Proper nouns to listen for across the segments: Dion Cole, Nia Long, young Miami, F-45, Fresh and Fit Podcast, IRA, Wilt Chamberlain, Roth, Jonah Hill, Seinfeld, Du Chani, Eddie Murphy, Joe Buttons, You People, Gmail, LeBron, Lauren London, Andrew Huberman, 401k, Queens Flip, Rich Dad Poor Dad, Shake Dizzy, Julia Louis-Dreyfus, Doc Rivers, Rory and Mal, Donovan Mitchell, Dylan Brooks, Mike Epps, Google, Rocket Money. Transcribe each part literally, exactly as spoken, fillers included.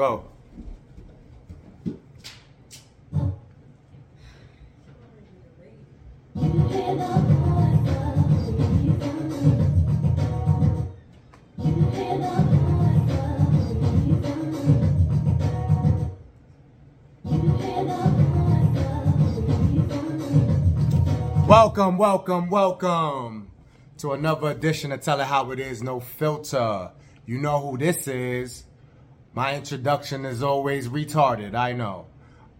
Go. Welcome, welcome, welcome to another edition of Tell It How It Is, No Filter. You know who this is. My introduction is always retarded, I know.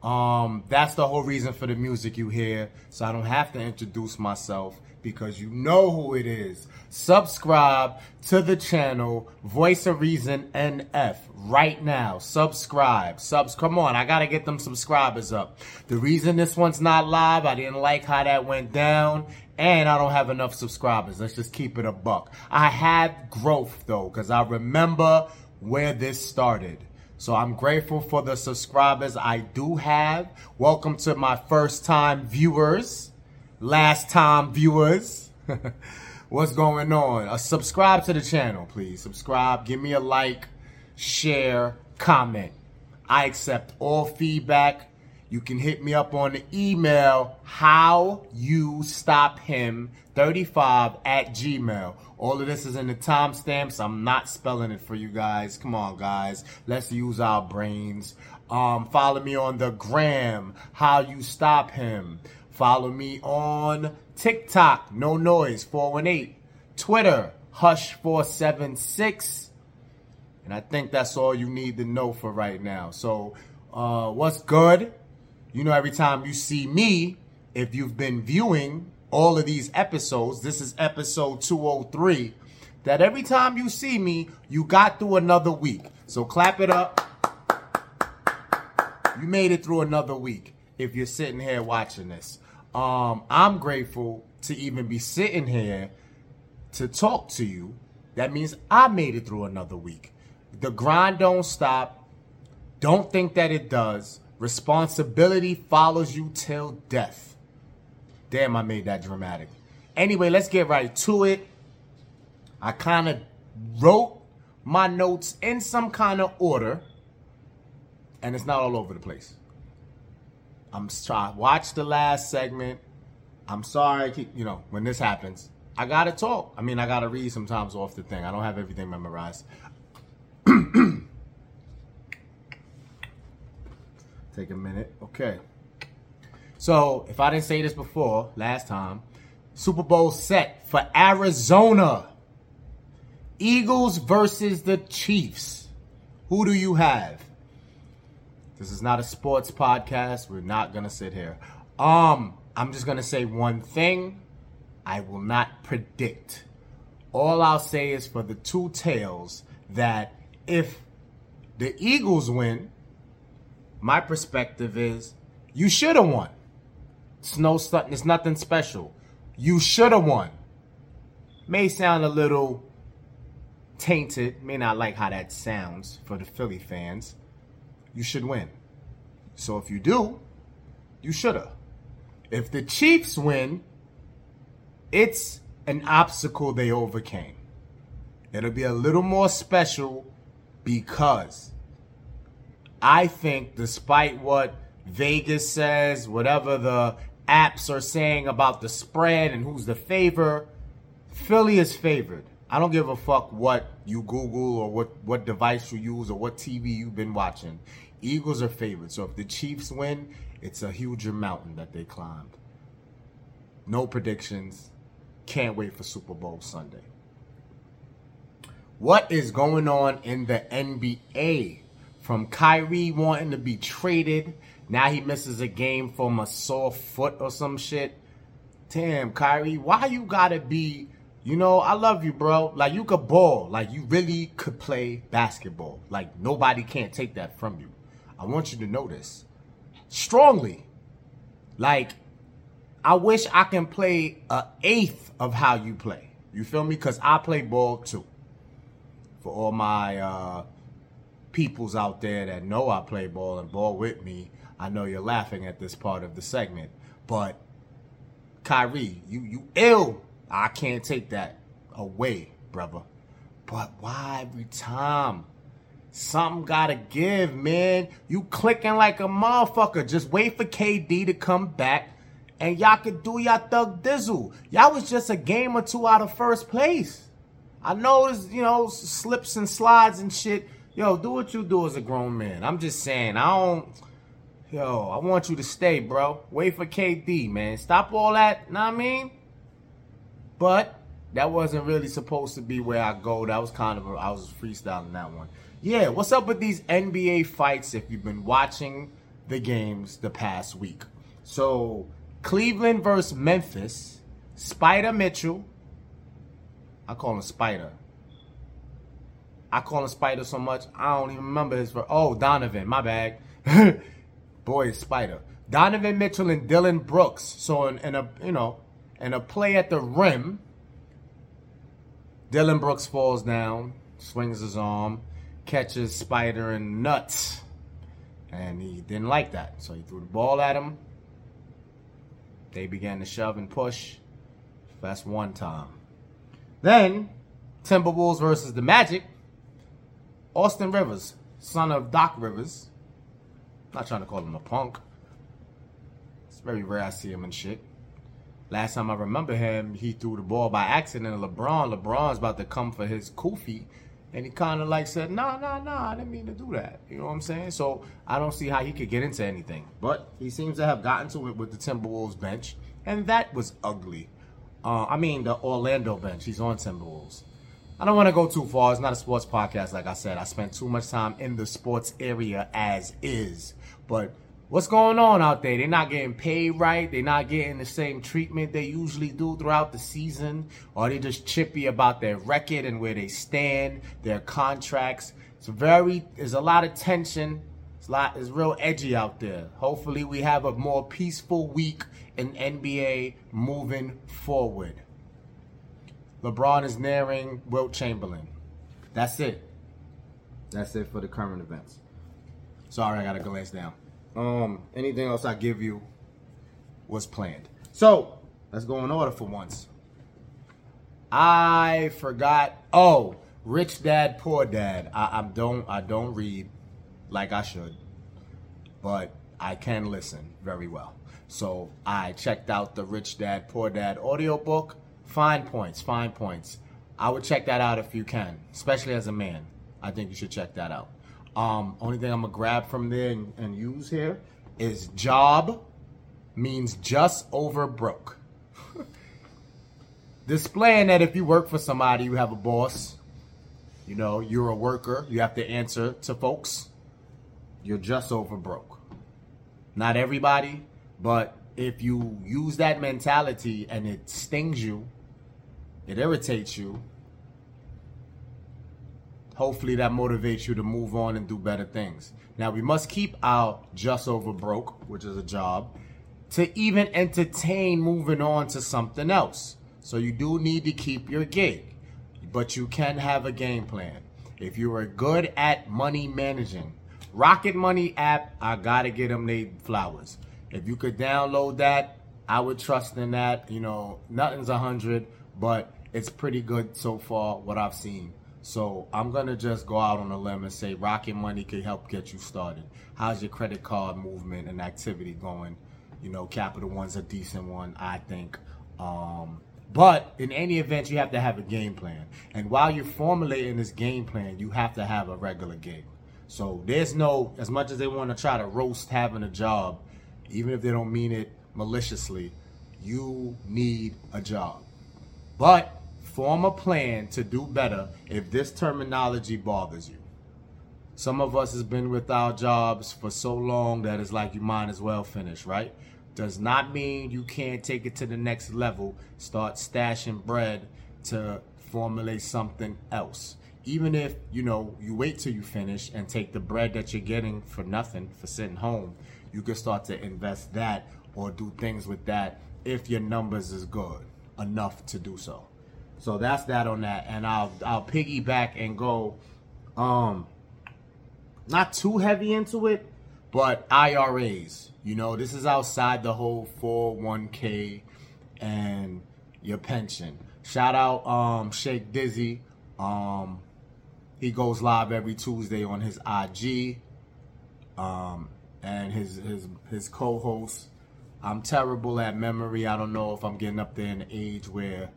Um, that's the whole reason for the music you hear, so I don't have to introduce myself because you know who it is. Subscribe to the channel, Voice of Reason N F, right now. Subscribe. Subs. Come on, I gotta get them subscribers up. The reason this one's not live, I didn't like how that went down, and I don't have enough subscribers. Let's just keep it a buck. I had growth, though, because I remember where this started. So I'm grateful for the subscribers I do have. Welcome to my first time viewers, last time viewers. What's going on? Uh, subscribe to the channel, please. Subscribe, give me a like, share, comment. I accept all feedback. You can hit me up on the email, how you stop him thirty-five at gmail. All of this is in the timestamps. I'm not spelling it for you guys. Come on, guys. Let's use our brains. Um, follow me on the gram, How You Stop Him. Follow me on TikTok, No Noise four one eight. Twitter, Hush four seven six. And I think that's all you need to know for right now. So, uh, what's good? You know, every time you see me, if you've been viewing all of these episodes, this is episode two oh three, that every time you see me, you got through another week. So clap it up. You made it through another week if you're sitting here watching this. Um, I'm grateful to even be sitting here to talk to you. That means I made it through another week. The grind don't stop. Don't think that it does. Responsibility follows you till death. Damn, I made that dramatic. Anyway, let's get right to it. I kind of wrote my notes in some kind of order, and it's not all over the place. I'm trying to watch the last segment. I'm sorry, keep, you know, when this happens, I got to talk. I mean, I got to read sometimes off the thing. I don't have everything memorized. Take a minute. Okay. So, if I didn't say this before, last time, Super Bowl set for Arizona. Eagles versus the Chiefs. Who do you have? This is not a sports podcast. We're not going to sit here. Um, I'm just going to say one thing. I will not predict. All I'll say is for the two tails that if the Eagles win, my perspective is you should have won. It's, no, it's nothing special. You should have won. May sound a little tainted. May not like how that sounds for the Philly fans. You should win. So if you do, you should have. If the Chiefs win, it's an obstacle they overcame. It'll be a little more special because I think despite what Vegas says, whatever the apps are saying about the spread and who's the favor, Philly is favored. I don't give a fuck what you Google or what, what device you use or what T V you've been watching. Eagles are favored. So if the Chiefs win, it's a huger mountain that they climbed. No predictions. Can't wait for Super Bowl Sunday. What is going on in the N B A? From Kyrie wanting to be traded, now he misses a game from a sore foot or some shit. Damn, Kyrie, why you gotta be, you know, I love you, bro. Like, you could ball. Like, you really could play basketball. Like, nobody can't take that from you. I want you to know this. Strongly. Like, I wish I can play an eighth of how you play. You feel me? Because I play ball, too. For all my uh peoples out there that know I play ball and ball with me, I know you're laughing at this part of the segment, but Kyrie, you you ill. I can't take that away, brother. But why every time Something gotta give, man. You clicking like a motherfucker. Just wait for K D to come back, and y'all could do y'all thug dizzle. Y'all was just a game or two out of first place. I know it's, you know, slips and slides and shit. Yo, do what you do as a grown man. I'm just saying, I don't... Yo, I want you to stay, bro. Wait for K D, man. Stop all that, know what I mean? But that wasn't really supposed to be where I go. That was kind of... A, I was freestyling that one. Yeah, what's up with these N B A fights if you've been watching the games the past week? So, Cleveland versus Memphis. Spider Mitchell. I call him Spider. I call him Spider so much, I don't even remember his first. Oh, Donovan, my bag. Boy, it's Spider. Donovan Mitchell and Dylan Brooks. So, in, in a, you know, in a play at the rim, Dylan Brooks falls down, swings his arm, catches Spider in nuts, and he didn't like that, so he threw the ball at him. They began to shove and push. That's one time. Then Timberwolves versus the Magic. Austin Rivers, son of Doc Rivers. Not trying to call him a punk. It's very rare I see him and shit. Last time I remember him, he threw the ball by accident. LeBron, LeBron's about to come for his koofy. And he kind of like said, nah, nah, nah, I didn't mean to do that. You know what I'm saying? So I don't see how he could get into anything. But he seems to have gotten to it with the Timberwolves bench. And that was ugly. Uh, I mean, the Orlando bench. He's on Timberwolves. I don't want to go too far. It's not a sports podcast, like I said. I spent too much time in the sports area as is. But what's going on out there? They're not getting paid right. They're not getting the same treatment they usually do throughout the season. Or they're just chippy about their record and where they stand, their contracts. It's very, there's a lot of tension. It's a lot, it's real edgy out there. Hopefully we have a more peaceful week in N B A moving forward. LeBron is nearing Wilt Chamberlain. That's it. That's it for the current events. Sorry, I got to glance down. Um, anything else I give you was planned. So, let's go in order for once. I forgot. Oh, Rich Dad, Poor Dad. I, I don't. I don't read like I should, but I can listen very well. So I checked out the Rich Dad, Poor Dad audiobook. Fine points, fine points. I would check that out if you can, especially as a man. I think you should check that out. Um, only thing I'm going to grab from there and, and use here is job means just over broke. Displaying that if you work for somebody, you have a boss, you know, you're a worker, you have to answer to folks, you're just over broke. Not everybody, but if you use that mentality and it stings you, it irritates you, hopefully that motivates you to move on and do better things. Now, we must keep our just over broke, which is a job, to even entertain moving on to something else. So you do need to keep your gig, but you can have a game plan. If you are good at money managing, Rocket Money app, I gotta get them they flowers. If you could download that, I would trust in that. You know, nothing's one hundred, but it's pretty good so far, what I've seen. So I'm going to just go out on a limb and say Rocket Money could help get you started. How's your credit card movement and activity going? You know, Capital One's a decent one, I think. Um, but in any event, you have to have a game plan. And while you're formulating this game plan, you have to have a regular gig. So there's no, as much as they want to try to roast having a job, even if they don't mean it maliciously, you need a job. But form a plan to do better if this terminology bothers you. Some of us has been with our jobs for so long that it's like you might as well finish, right? Does not mean you can't take it to the next level, start stashing bread to formulate something else. Even if, you know, you wait till you finish and take the bread that you're getting for nothing, for sitting home, you can start to invest that or do things with that if your numbers is good enough to do so. So that's that on that. And I'll I'll piggyback and go um, not too heavy into it, but I R As. You know, this is outside the whole four oh one k and your pension. Shout out um, Shake Dizzy. Um, He goes live every Tuesday on his I G. Um, and his his his co-host. I'm terrible at memory. I don't know if I'm getting up there in the age where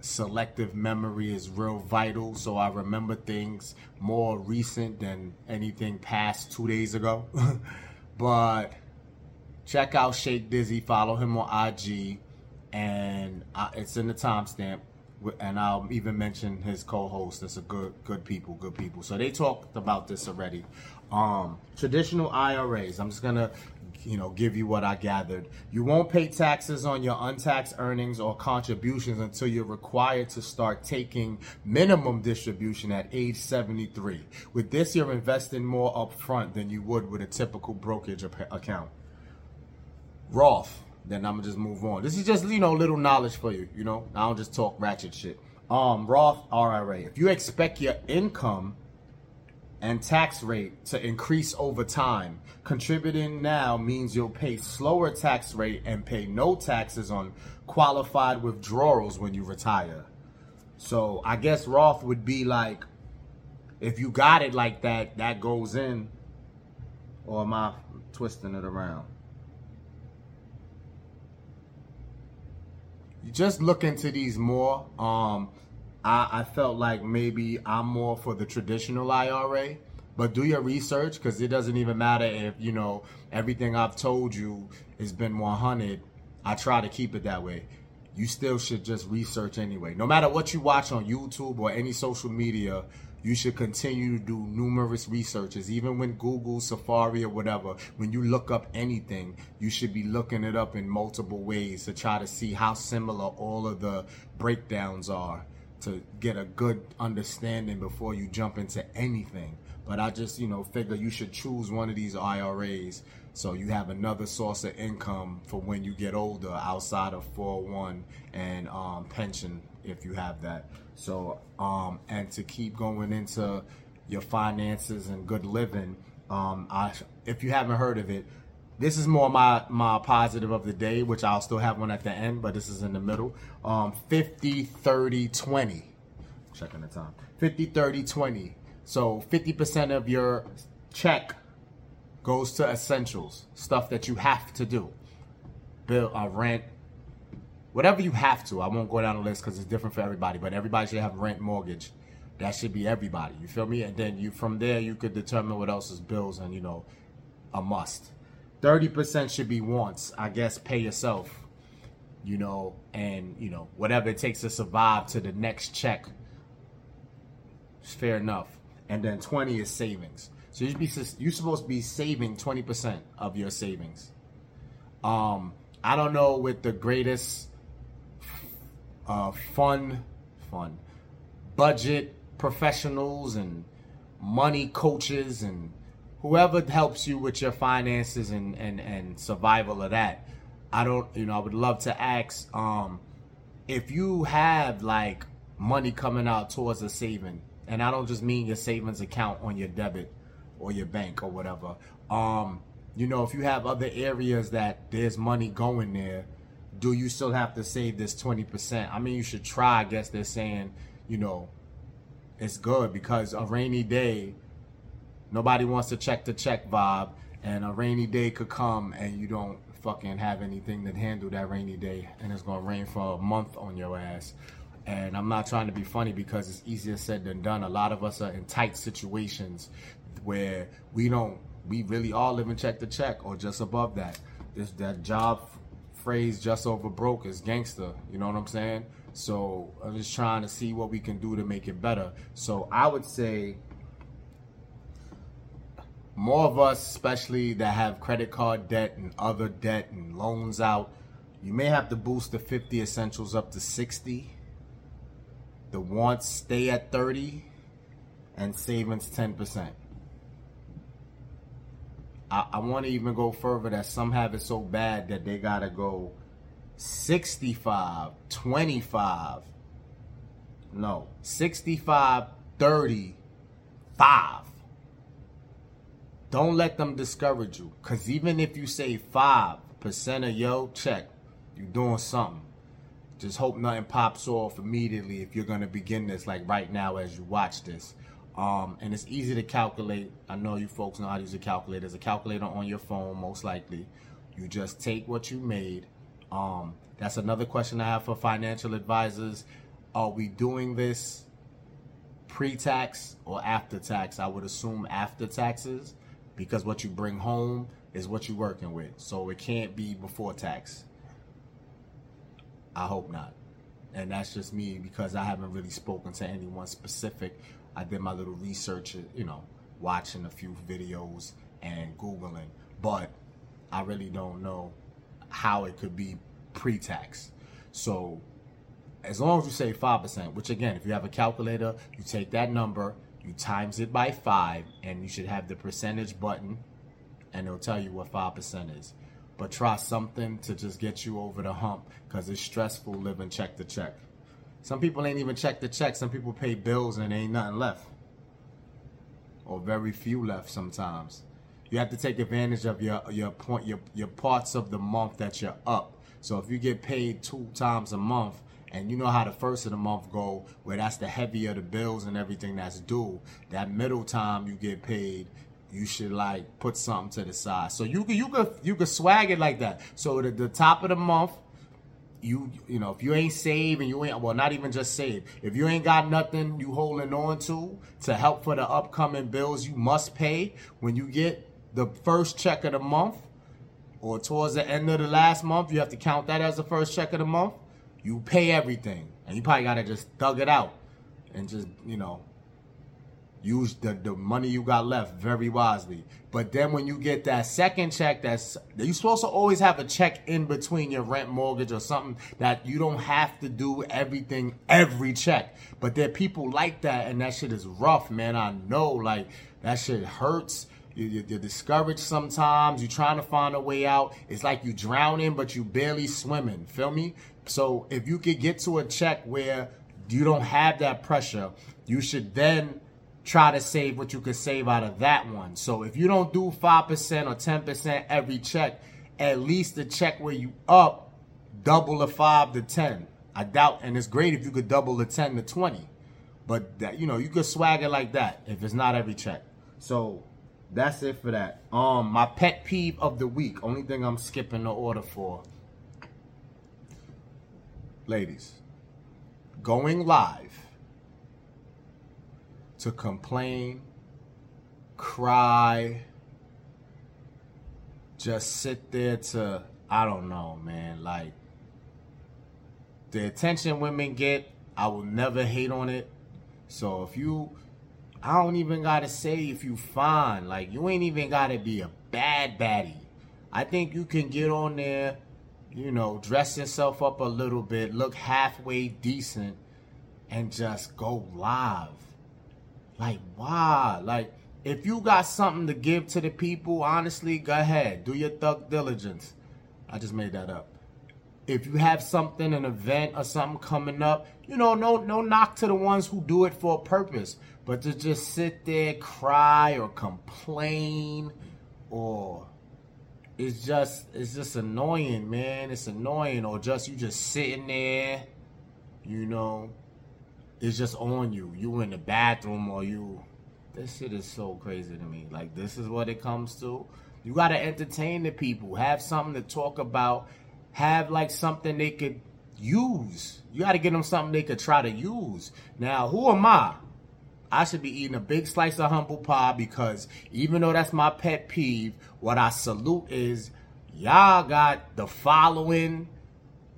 selective memory is real vital. So I remember things more recent than anything past two days ago. But check out Shake Dizzy. Follow him on I G. And I, it's in the timestamp. And I'll even mention his co-host. That's a good, good people, good people. So they talked about this already. Um, traditional I R As. I'm just going to, you know, give you what I gathered. You won't pay taxes on your untaxed earnings or contributions until you're required to start taking minimum distribution at age seventy-three. With this, you're investing more upfront than you would with a typical brokerage account. Roth. Then I'm going to just move on. This is just, you know, little knowledge for you, you know. I don't just talk ratchet shit. Um, Roth I R A. If you expect your income and tax rate to increase over time, contributing now means you'll pay slower tax rate and pay no taxes on qualified withdrawals when you retire. So I guess Roth would be like, if you got it like that, that goes in. Or am I twisting it around? Just look into these more. Um, I, I felt like maybe I'm more for the traditional I R A, but do your research, because it doesn't even matter if, you know, everything I've told you has been one hundred. I try to keep it that way. You still should just research anyway. No matter what you watch on YouTube or any social media, you should continue to do numerous researches. Even when Google, Safari, or whatever, when you look up anything, you should be looking it up in multiple ways to try to see how similar all of the breakdowns are to get a good understanding before you jump into anything. But I just, you know, figure you should choose one of these I R As so you have another source of income for when you get older outside of four oh one and um, pension if you have that. So, um, and to keep going into your finances and good living, um, I, if you haven't heard of it, this is more my, my positive of the day, which I'll still have one at the end, but this is in the middle. Um, fifty, thirty, twenty. Checking the time. fifty, thirty, twenty. So fifty percent of your check goes to essentials, stuff that you have to do. Bill, uh, rent, whatever you have to. I won't go down the list because it's different for everybody, but everybody should have rent, mortgage. That should be everybody. You feel me? And then you, from there, you could determine what else is bills and, you know, a must. thirty percent should be wants. I guess pay yourself, you know, and, you know, whatever it takes to survive to the next check. Fair enough. And then twenty is savings. So you should be, you're supposed to be saving twenty percent of your savings. Um, I don't know with the greatest... Uh, fun, fun, budget professionals and money coaches and whoever helps you with your finances and, and, and survival of that. I don't, you know, I would love to ask um, if you have like money coming out towards a saving, and I don't just mean your savings account on your debit or your bank or whatever. Um, you know, if you have other areas that there's money going there, do you still have to save this twenty percent? I mean, you should try. I guess they're saying, you know, it's good because a rainy day, nobody wants to check the check vibe, and a rainy day could come and you don't fucking have anything to handle that rainy day, and it's going to rain for a month on your ass. And I'm not trying to be funny because it's easier said than done. A lot of us are in tight situations where we don't, we really are living check to check or just above that. It's that job phrase, just over broke, is gangster, you know what I'm saying? So I'm just trying to see what we can do to make it better. So I would say more of us, especially that have credit card debt and other debt and loans out, you may have to boost the fifty essentials up to sixty, the wants stay at thirty, and savings ten percent. I, I want to even go further that some have it so bad that they got to go sixty-five, twenty-five, no, sixty-five, thirty, five. Don't let them discourage you, because even if you save five percent of your check, you're doing something. Just hope nothing pops off immediately if you're going to begin this like right now as you watch this. Um, and it's easy to calculate. I know you folks know how to use a calculator. There's a calculator on your phone, most likely. You just take what you made. Um, that's another question I have for financial advisors. Are we doing this pre-tax or after tax? I would assume after taxes, because what you bring home is what you're working with. So it can't be before tax. I hope not. And that's just me, because I haven't really spoken to anyone specific. I did my little research, you know, watching a few videos and Googling, but I really don't know how it could be pre-tax. So as long as you say five percent, which again, if you have a calculator, you take that number, you times it by five, and you should have the percentage button, and it'll tell you what five percent is. But try something to just get you over the hump, because it's stressful living check to check. Some people ain't even check the check. Some people pay bills and there ain't nothing left, or very few left sometimes. You have to take advantage of your your point your your parts of the month that you're up. So if you get paid two times a month, and you know how the first of the month go, where that's the heavier the bills and everything that's due. That middle time you get paid, you should like put something to the side. So you you could you could swag it like that. So the, the top of the month. You you know, if you ain't save and you ain't, well, not even just save. If you ain't got nothing you holding on to to help for the upcoming bills you must pay, when you get the first check of the month or towards the end of the last month, you have to count that as the first check of the month. You pay everything. And you probably got to just thug it out and just, you know, use the, the money you got left very wisely. But then when you get that second check, that's you're supposed to always have a check in between your rent, mortgage, or something that you don't have to do everything every check. But there are people like that, and that shit is rough, man. I know, like, that shit hurts. You, you're discouraged sometimes. You're trying to find a way out. It's like you drowning, but you barely swimming. Feel me? So if you could get to a check where you don't have that pressure, you should then try to save what you could save out of that one. So if you don't do five percent or ten percent every check, at least the check where you up, double the five to ten. I doubt, and it's great if you could double the ten to twenty. But, that, you know, you could swag it like that if it's not every check. So that's it for that. Um, my pet peeve of the week, only thing I'm skipping the order for. Ladies, going live to complain, cry, just sit there to, I don't know, man. Like, the attention women get, I will never hate on it. So if you, I don't even gotta say if you fine. Like, you ain't even gotta be a bad baddie. I think you can get on there, you know, dress yourself up a little bit, look halfway decent, and just go live. Like, why? Like, if you got something to give to the people, honestly, go ahead. Do your thug diligence. I just made that up. If you have something, an event or something coming up, you know, no no knock to the ones who do it for a purpose. But to just sit there, cry or complain, or it's just it's just annoying, man. It's annoying. Or just you just sitting there, you know. It's just on you. You in the bathroom or you... This shit is so crazy to me. Like, this is what it comes to. You got to entertain the people. Have something to talk about. Have, like, something they could use. You got to give them something they could try to use. Now, who am I? I should be eating a big slice of humble pie, because even though that's my pet peeve, what I salute is y'all got the following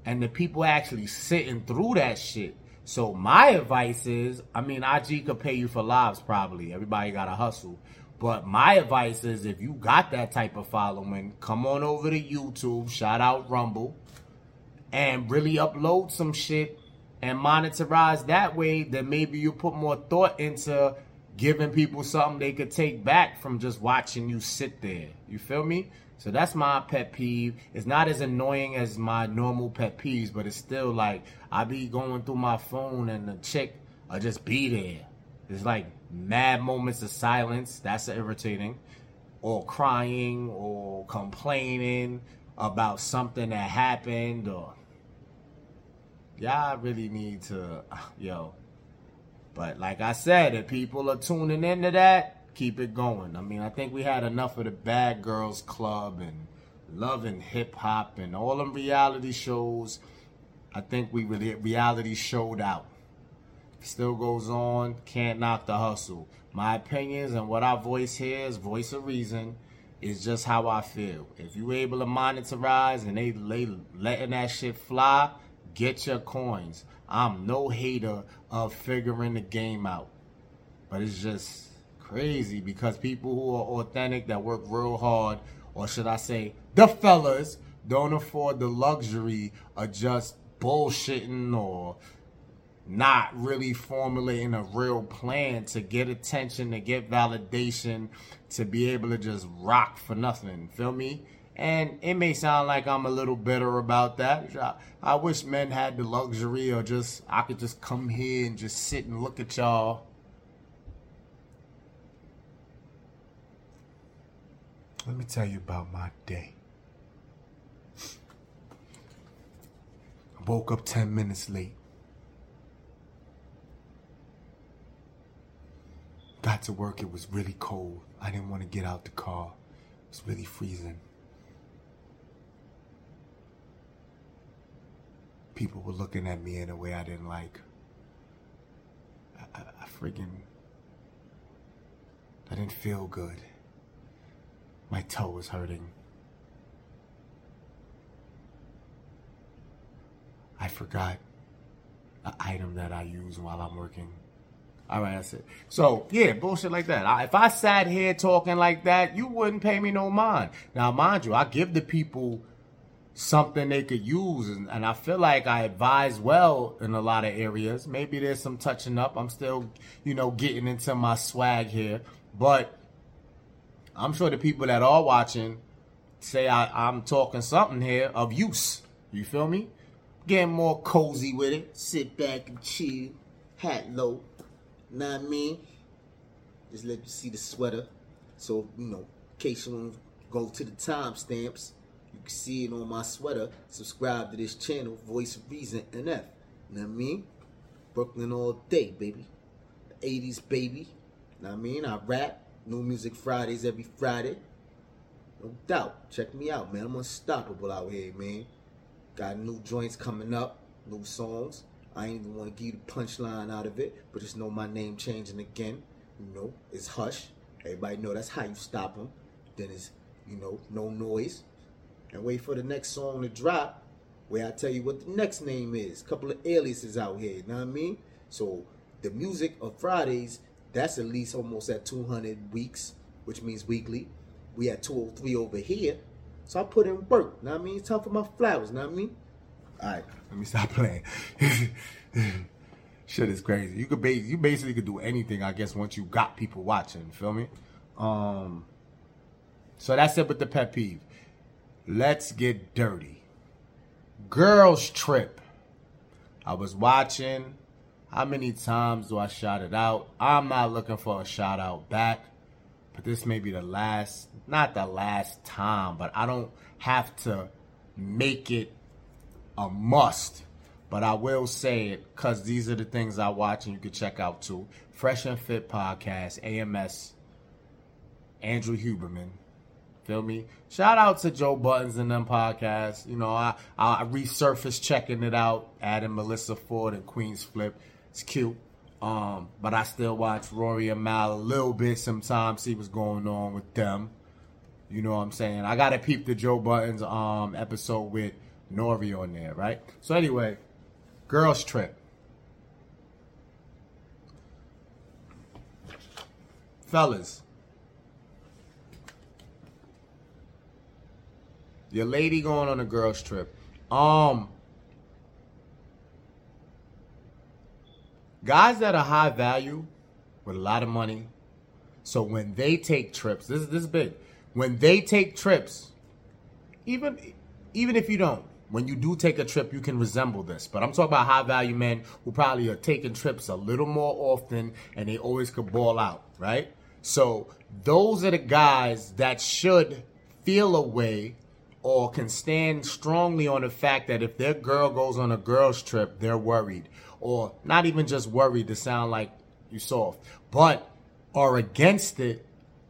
and the people actually sitting through that shit. So my advice is, I mean, I G could pay you for lives probably. Everybody got to hustle. But my advice is, if you got that type of following, come on over to YouTube, shout out Rumble, and really upload some shit and monetize that way. Then maybe you put more thought into giving people something they could take back from just watching you sit there. You feel me? So that's my pet peeve. It's not as annoying as my normal pet peeves, but it's still like, I be going through my phone and the chick will just be there. It's like mad moments of silence. That's irritating. Or crying or complaining about something that happened. Or y'all really need to, yo. But like I said, if people are tuning into that, keep it going. I mean, I think we had enough of the Bad Girls Club and Love and Hip Hop and all them reality shows. I think we really reality showed out. Still goes on. Can't knock the hustle. My opinions and what I voice here is voice of reason. It's just how I feel. If you're able to monetize and they, they letting that shit fly, get your coins. I'm no hater of figuring the game out. But it's just crazy because people who are authentic, that work real hard, or should I say, the fellas, don't afford the luxury of just bullshitting or not really formulating a real plan to get attention, to get validation, to be able to just rock for nothing. Feel me? And it may sound like I'm a little bitter about that. I, I wish men had the luxury, or just I could just come here and just sit and look at y'all. Let me tell you about my day. I woke up ten minutes late. Got to work, it was really cold. I didn't want to get out the car. It was really freezing. People were looking at me in a way I didn't like. I, I, I freaking... I didn't feel good. My toe was hurting. I forgot an item that I use while I'm working. All right, that's it. So, yeah, bullshit like that. I, if I sat here talking like that, you wouldn't pay me no mind. Now, mind you, I give the people something they could use, and, and I feel like I advise well in a lot of areas. Maybe there's some touching up. I'm still, you know, getting into my swag here. But I'm sure the people that are watching say I, I'm talking something here of use. You feel me? Getting more cozy with it. Sit back and chill. Hat low. Know what I mean? Just let you see the sweater. So, you know, in case you want to go to the timestamps, you can see it on my sweater. Subscribe to this channel, Voice of Reason N F. Know what I mean? Brooklyn all day, baby. The eighties, baby. Know what I mean? I rap. New Music Fridays every Friday. No doubt. Check me out, man. I'm unstoppable out here, man. Got new joints coming up. New songs. I ain't even want to give you the punchline out of it, but just know my name changing again. You know, it's Hush. Everybody know that's how you stop them. Then it's, you know, No Noise. And wait for the next song to drop where I tell you what the next name is. Couple of aliases out here, you know what I mean? So the music of Fridays, that's at least almost at two hundred weeks, which means weekly. We at two oh three over here. So I put in work, you know what I mean? It's time for my flowers, you know what I mean? All right, let me stop playing. Shit is crazy. You could base, you basically could do anything, I guess, once you got people watching. Feel me? Um, so that's it with the pet peeve. Let's get dirty. Girls Trip. I was watching. How many times do I shout it out? I'm not looking for a shout out back, but this may be the last, not the last time, but I don't have to make it a must, but I will say it because these are the things I watch and you can check out too. Fresh and Fit Podcast, A M S, Andrew Huberman. Feel me? Shout out to Joe Buttons and them podcasts. You know, I, I resurfaced checking it out, adding Melissa Ford and Queens Flip. It's cute. Um, but I still watch Rory and Mal a little bit sometimes, see what's going on with them. You know what I'm saying? I got to peep the Joe Buttons um, episode with Nori on there, right? So anyway, Girls Trip. Fellas, your lady going on a girls trip. Um, guys that are high value with a lot of money. So when they take trips, this is this is big. When they take trips, even even if you don't. When you do take a trip, you can resemble this. But I'm talking about high-value men who probably are taking trips a little more often, and they always could ball out, right? So those are the guys that should feel a way or can stand strongly on the fact that if their girl goes on a girl's trip, they're worried. Or not even just worried to sound like you soft, but are against it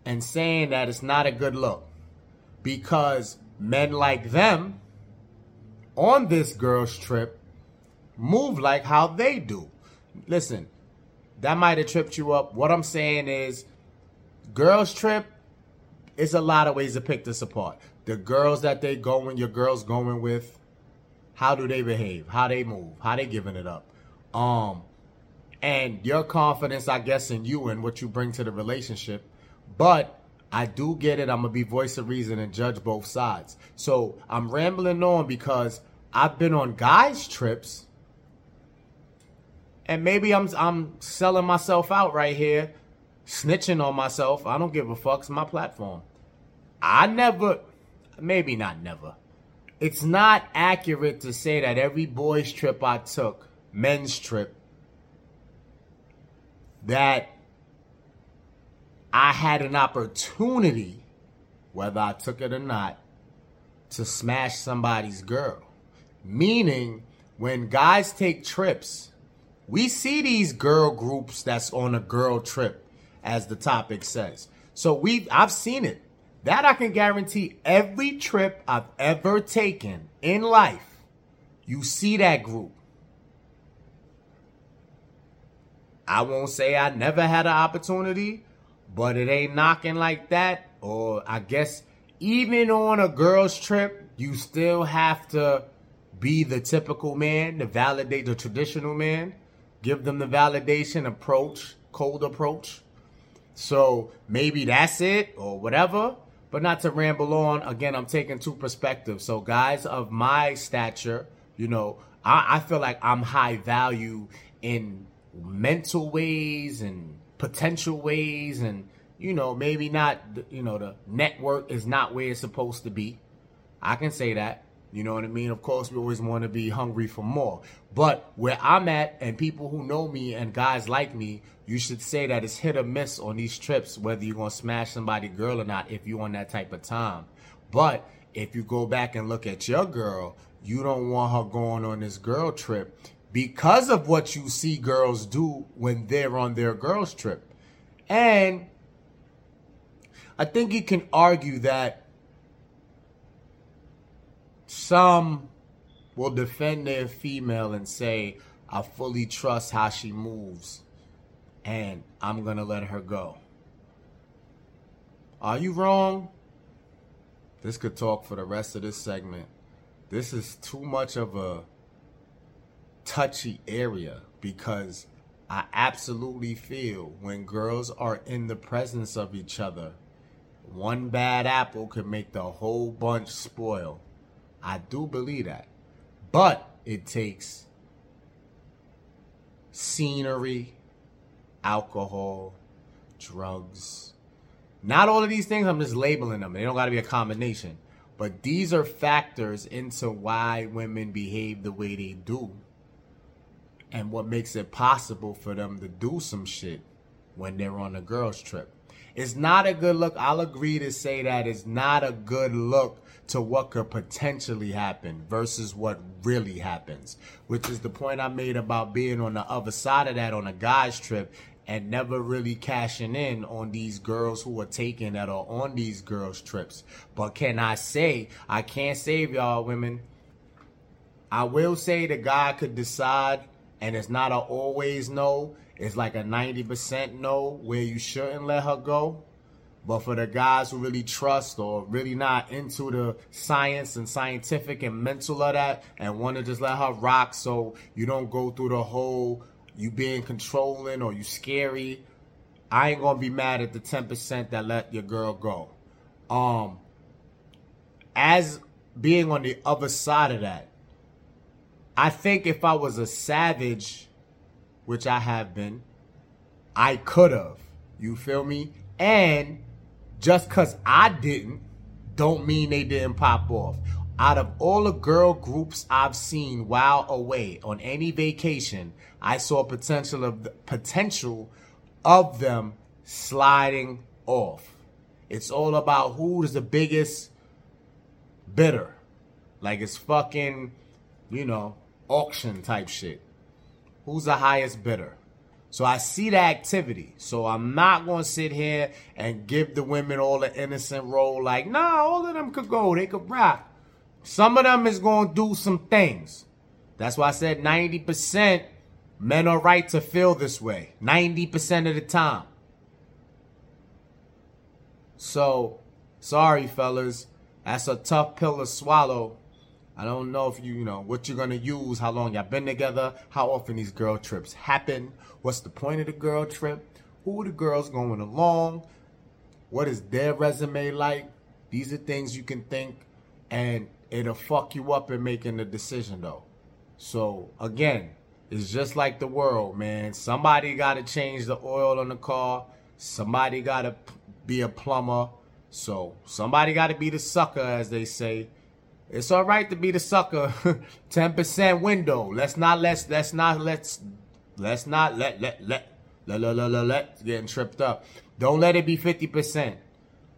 and saying that it's not a good look because men like them on this girl's trip move like how they do. Listen, that might have tripped you up. What I'm saying is, girls trip, it's a lot of ways to pick this apart. The girls that they going, your girls going with, how do they behave? How they move? How they giving it up? Um, and your confidence, I guess, in you and what you bring to the relationship. But I do get it. I'm going to be voice of reason and judge both sides. So I'm rambling on because I've been on guys' trips. And maybe I'm I'm selling myself out right here, snitching on myself. I don't give a fuck. It's my platform. I never, maybe not never. It's not accurate to say that every boys' trip I took, men's trip, that I had an opportunity, whether I took it or not, to smash somebody's girl. Meaning, when guys take trips, we see these girl groups that's on a girl trip, as the topic says. So we, I've seen it. That I can guarantee every trip I've ever taken in life, you see that group. I won't say I never had an opportunity, but it ain't knocking like that. Or I guess even on a girl's trip, you still have to be the typical man, the validate, the traditional man. Give them the validation approach, cold approach. So maybe that's it or whatever, but not to ramble on. Again, I'm taking two perspectives. So guys of my stature, you know, I, I feel like I'm high value in mental ways and potential ways. And, you know, maybe not, you know, the network is not where it's supposed to be. I can say that. You know what I mean? Of course, we always want to be hungry for more. But where I'm at and people who know me and guys like me, you should say that it's hit or miss on these trips, whether you're going to smash somebody girl or not, if you're on that type of time. But if you go back and look at your girl, you don't want her going on this girl trip because of what you see girls do when they're on their girls trip. And I think you can argue that some will defend their female and say, I fully trust how she moves and I'm going to let her go. Are you wrong? This could talk for the rest of this segment. This is too much of a touchy area because I absolutely feel when girls are in the presence of each other, one bad apple can make the whole bunch spoil. I do believe that, but it takes scenery, alcohol, drugs. Not all of these things, I'm just labeling them. They don't got to be a combination, but these are factors into why women behave the way they do and what makes it possible for them to do some shit when they're on a girl's trip. It's not a good look. I'll agree to say that it's not a good look to what could potentially happen versus what really happens, which is the point I made about being on the other side of that on a guy's trip and never really cashing in on these girls who are taken that are on these girls' trips. But can I say, I can't save y'all women. I will say the guy could decide, and it's not an always no. It's like a ninety percent no where you shouldn't let her go. But for the guys who really trust or really not into the science and scientific and mental of that and want to just let her rock so you don't go through the whole you being controlling or you scary, I ain't going to be mad at the ten percent that let your girl go. Um, as being on the other side of that, I think if I was a savage, which I have been, I could have. You feel me? And just because I didn't, don't mean they didn't pop off. Out of all the girl groups I've seen while away on any vacation, I saw potential of the, potential of them sliding off. It's all about who's the biggest bidder. Like it's fucking, you know, auction type shit. Who's the highest bidder? So I see the activity. So I'm not going to sit here and give the women all the innocent role like, nah, all of them could go. They could rock. Some of them is going to do some things. That's why I said ninety percent men are right to feel this way. ninety percent of the time. So, sorry, fellas. That's a tough pill to swallow. I don't know if you, you know, what you're going to use, how long y'all been together, how often these girl trips happen, what's the point of the girl trip, who are the girls going along, what is their resume like. These are things you can think, and it'll fuck you up in making the decision, though. So, again, it's just like the world, man. Somebody got to change the oil on the car. Somebody got to be a plumber. So, somebody got to be the sucker, as they say. It's all right to be the sucker. ten percent window. Let's not let's let's not let's let's not let let let let let let, let, let getting tripped up. Don't let it be fifty percent.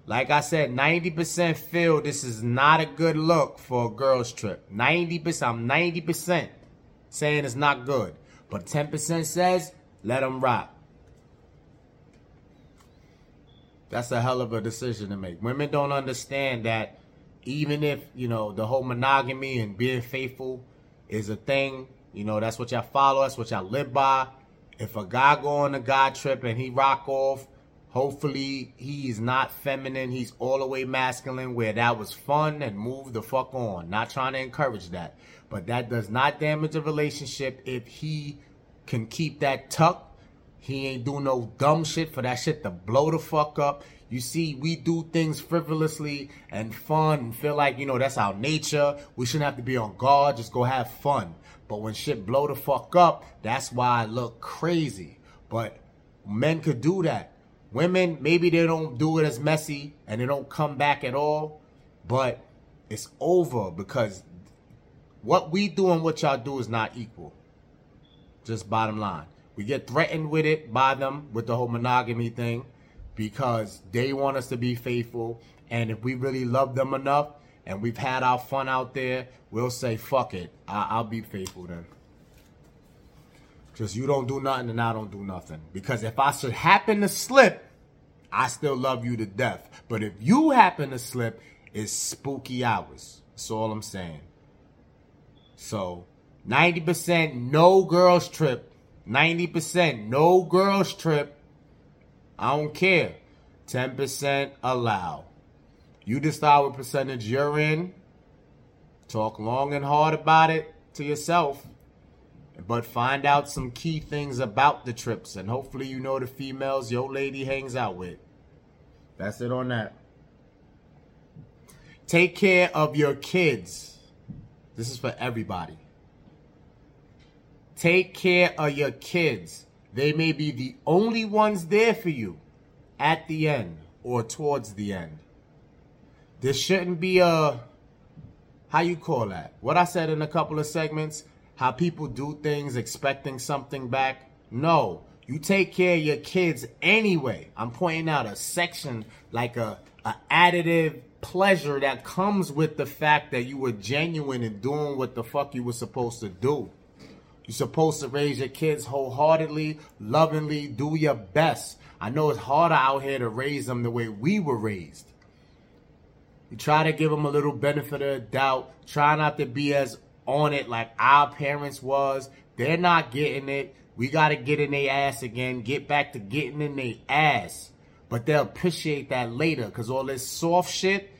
Like I said, ninety percent feel this is not a good look for a girls trip. ninety percent. I'm ninety percent saying it's not good, but ten percent says let them rock. That's a hell of a decision to make. Women don't understand that. Even if, you know, the whole monogamy and being faithful is a thing, you know, that's what y'all follow, that's what y'all live by. If a guy go on a guy trip and he rock off, hopefully he's not feminine, he's all the way masculine, where that was fun and move the fuck on. Not trying to encourage that. But that does not damage a relationship if he can keep that tucked. He ain't do no dumb shit for that shit to blow the fuck up. You see, we do things frivolously and fun and feel like, you know, that's our nature. We shouldn't have to be on guard. Just go have fun. But when shit blow the fuck up, that's why I look crazy. But men could do that. Women, maybe they don't do it as messy and they don't come back at all. But it's over because what we do and what y'all do is not equal. Just bottom line. We get threatened with it by them, with the whole monogamy thing, because they want us to be faithful. And if we really love them enough and we've had our fun out there, we'll say, fuck it. I- I'll be faithful then. Just you don't do nothing and I don't do nothing. Because if I should happen to slip, I still love you to death. But if you happen to slip, it's spooky hours. That's all I'm saying. So ninety percent no girls trip. ninety percent no girls trip. I don't care. ten percent allow. You decide what percentage you're in. Talk long and hard about it to yourself. But find out some key things about the trips. And hopefully you know the females your lady hangs out with. That's it on that. Take care of your kids. This is for everybody. Take care of your kids. They may be the only ones there for you at the end or towards the end. This shouldn't be a, how you call that? What I said in a couple of segments, how people do things expecting something back. No, you take care of your kids anyway. I'm pointing out a section like a, a additive pleasure that comes with the fact that you were genuine in doing what the fuck you were supposed to do. You're supposed to raise your kids wholeheartedly, lovingly, do your best. I know it's harder out here to raise them the way we were raised. You try to give them a little benefit of the doubt. Try not to be as on it like our parents was. They're not getting it. We got to get in their ass again. Get back to getting in their ass. But they'll appreciate that later because all this soft shit,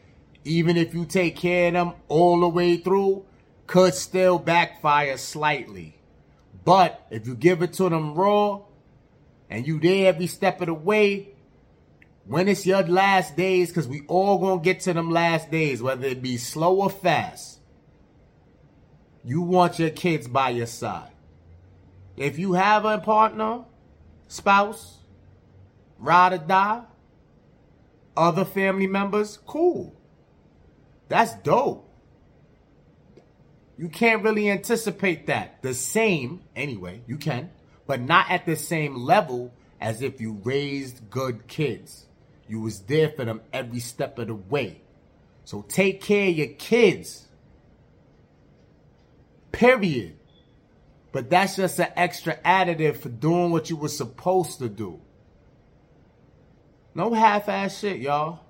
even if you take care of them all the way through, could still backfire slightly. But if you give it to them raw and you there every step of the way, when it's your last days, because we all going to get to them last days, whether it be slow or fast, you want your kids by your side. If you have a partner, spouse, ride or die, other family members, cool. That's dope. You can't really anticipate that. The same, anyway, you can, but not at the same level as if you raised good kids. You was there for them every step of the way. So take care of your kids. Period. But that's just an extra additive for doing what you were supposed to do. No half-ass shit, y'all.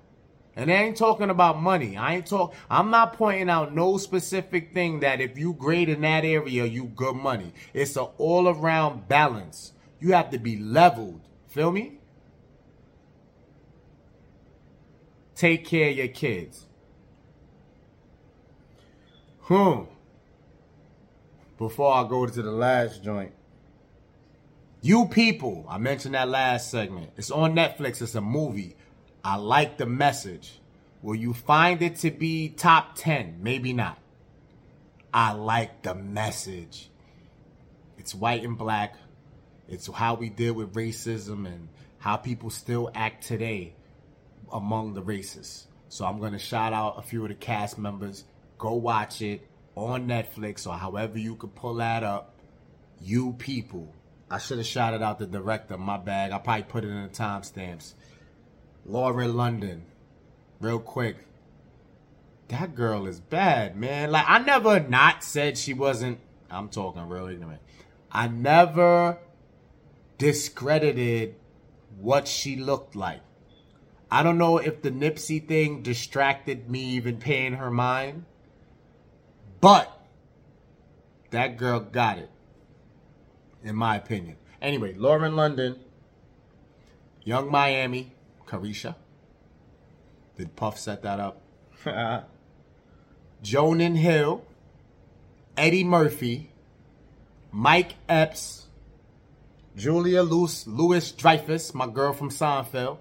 And I ain't talking about money. I ain't talk. I'm not pointing out no specific thing that if you great in that area, you good money. It's an all-around balance. You have to be leveled. Feel me? Take care of your kids. Hmm. Before I go to the last joint. You People. I mentioned that last segment. It's on Netflix. It's a movie. I like the message. Will you find it to be top ten? Maybe not. I like the message. It's white and black. It's how we deal with racism and how people still act today among the racists. So I'm going to shout out a few of the cast members. Go watch it on Netflix or however you could pull that up. You People. I should have shouted out the director. My bad. I probably put it in the timestamps. Lauren London, real quick. That girl is bad, man. Like, I never not said she wasn't. I'm talking real ignorant. I never discredited what she looked like. I don't know if the Nipsey thing distracted me even paying her mind. But that girl got it, in my opinion. Anyway, Lauren London, Young Miami, Carisha. Did Puff set that up? Jonah Hill, Eddie Murphy, Mike Epps, Julia Louis-Dreyfus, my girl from Seinfeld,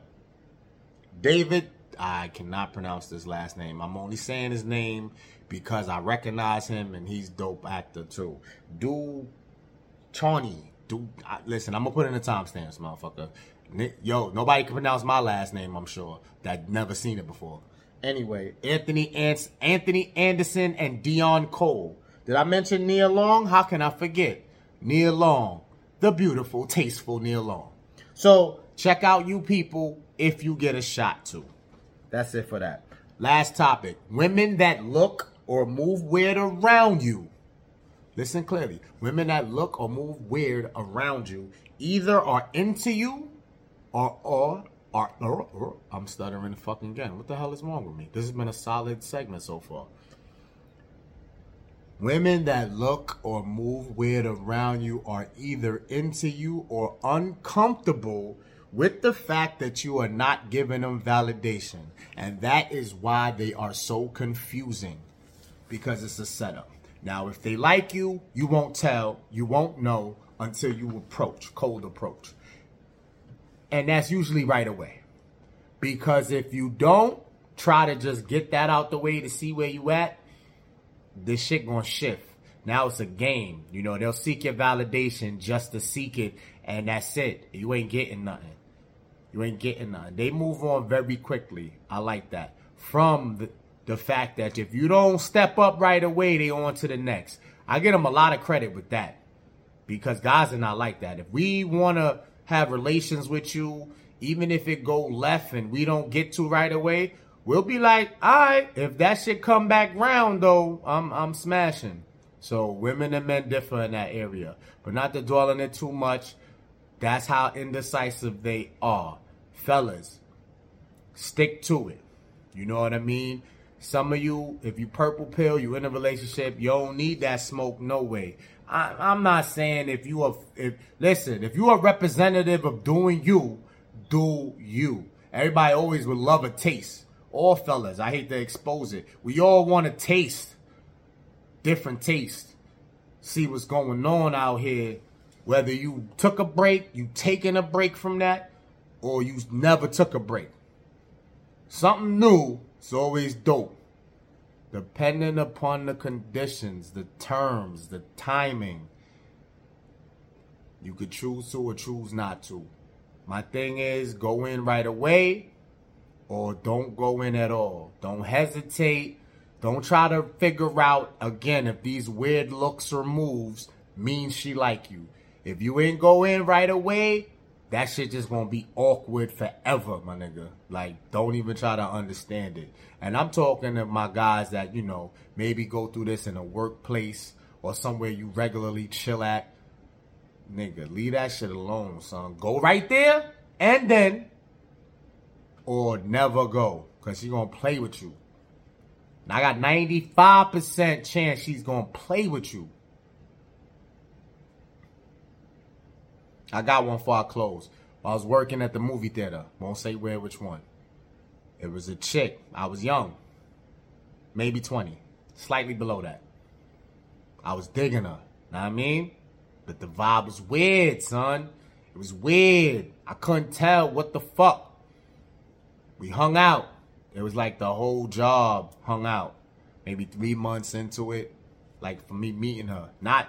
David, I cannot pronounce this last name. I'm only saying his name because I recognize him and he's dope actor too. Du Chani. Du, I, listen, I'm going to put in the timestamps, motherfucker. Yo, nobody can pronounce my last name, I'm sure. That never seen it before. Anyway, Anthony Ants, Anthony Anderson and Dion Cole. Did I mention Nia Long? How can I forget? Nia Long. The beautiful, tasteful Nia Long. So, check out You People if you get a shot to. That's it for that. Last topic. Women that look or move weird around you. Listen clearly. Women that look or move weird around you either are into you Or, or, or, or, or, I'm stuttering fucking again. What the hell is wrong with me? This has been a solid segment so far. Women that look or move weird around you are either into you or uncomfortable with the fact that you are not giving them validation. And that is why they are so confusing. Because it's a setup. Now, if they like you, you won't tell. You won't know until you approach. Cold approach. And that's usually right away. Because if you don't try to just get that out the way to see where you at, this shit gonna shift. Now it's a game. You know, they'll seek your validation just to seek it. And that's it. You ain't getting nothing. You ain't getting nothing. They move on very quickly. I like that. From the, the fact that if you don't step up right away, they on to the next. I give them a lot of credit with that. Because guys are not like that. If we want to have relations with you, even if it go left and we don't get to right away, we'll be like, all right, if that shit come back round though, I'm I'm smashing. So women and men differ in that area, but not to dwell on it too much. That's how indecisive they are. Fellas, stick to it. You know what I mean? Some of you, if you purple pill, you in a relationship, you don't need that smoke, no way. I, I'm not saying if you are, if, listen, if you are representative of doing you, do you. Everybody always would love a taste. All fellas, I hate to expose it. We all want a taste, different taste. See what's going on out here. Whether you took a break, you taking a break from that, or you never took a break. Something new. It's always dope. Depending upon the conditions, the terms, the timing, you could choose to or choose not to. My thing is go in right away or don't go in at all. Don't hesitate. Don't try to figure out, again, if these weird looks or moves mean she like you. If you ain't go in right away, that shit just gonna be awkward forever, my nigga. Like, don't even try to understand it. And I'm talking to my guys that, you know, maybe go through this in a workplace or somewhere you regularly chill at, nigga, leave that shit alone, son. Go right there and then, or never go, because she's going to play with you. And I got ninety-five percent chance she's going to play with you. I got one for our clothes. I was working at the movie theater. Won't say where, which one. It was a chick. I was young. Maybe twenty. Slightly below that. I was digging her. Know what I mean? But the vibe was weird, son. It was weird. I couldn't tell what the fuck. We hung out. It was like the whole job hung out. Maybe three months into it. Like from me meeting her. Not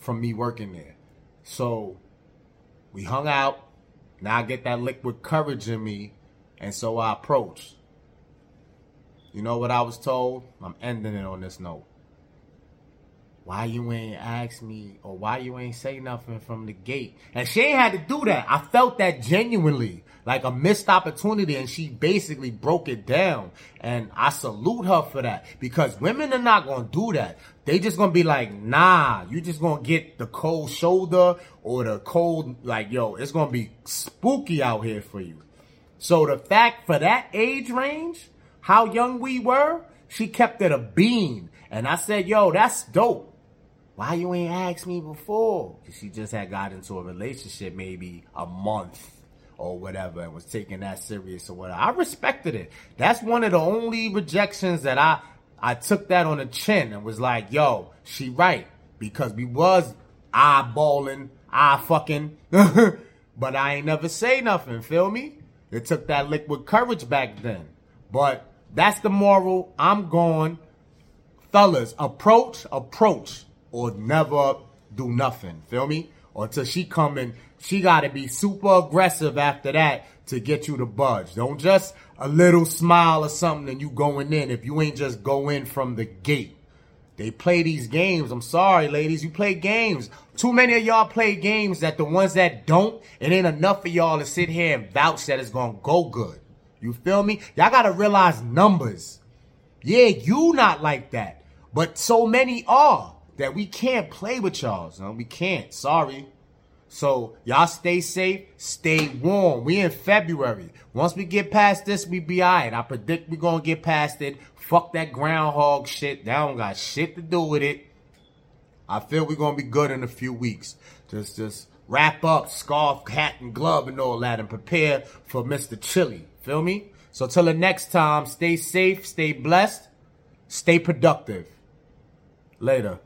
from me working there. So we hung out. Now I get that liquid courage in me, and so I approached. You know what I was told? I'm ending it on this note. Why you ain't ask me, or why you ain't say nothing from the gate? And she ain't had to do that. I felt that genuinely, like a missed opportunity, and she basically broke it down. And I salute her for that, because women are not going to do that. They just going to be like, nah, you just going to get the cold shoulder or the cold, like, yo, it's going to be spooky out here for you. So the fact for that age range, how young we were, she kept it a bean. And I said, yo, that's dope. Why you ain't asked me before? Because she just had got into a relationship maybe a month or whatever and was taking that serious or whatever. I respected it. That's one of the only rejections that I, I took that on the chin and was like, yo, she right. Because we was eyeballing, eye fucking. But I ain't never say nothing, feel me? It took that liquid courage back then. But that's the moral. I'm gone. Fellas, approach, approach. Or never do nothing. Feel me? Or till she come in, she got to be super aggressive after that to get you to budge. Don't just a little smile or something and you going in if you ain't just go in from the gate. They play these games. I'm sorry, ladies. You play games. Too many of y'all play games that the ones that don't, it ain't enough of y'all to sit here and vouch that it's going to go good. You feel me? Y'all got to realize numbers. Yeah, you not like that. But so many are. That we can't play with y'all, son. We can't. Sorry. So, y'all stay safe. Stay warm. We in February. Once we get past this, we be all right. I predict we gonna get past it. Fuck that groundhog shit. That don't got shit to do with it. I feel we gonna be good in a few weeks. Just, just wrap up, scarf, hat, and glove and all that and prepare for Mister Chili. Feel me? So, till the next time, stay safe, stay blessed, stay productive. Later.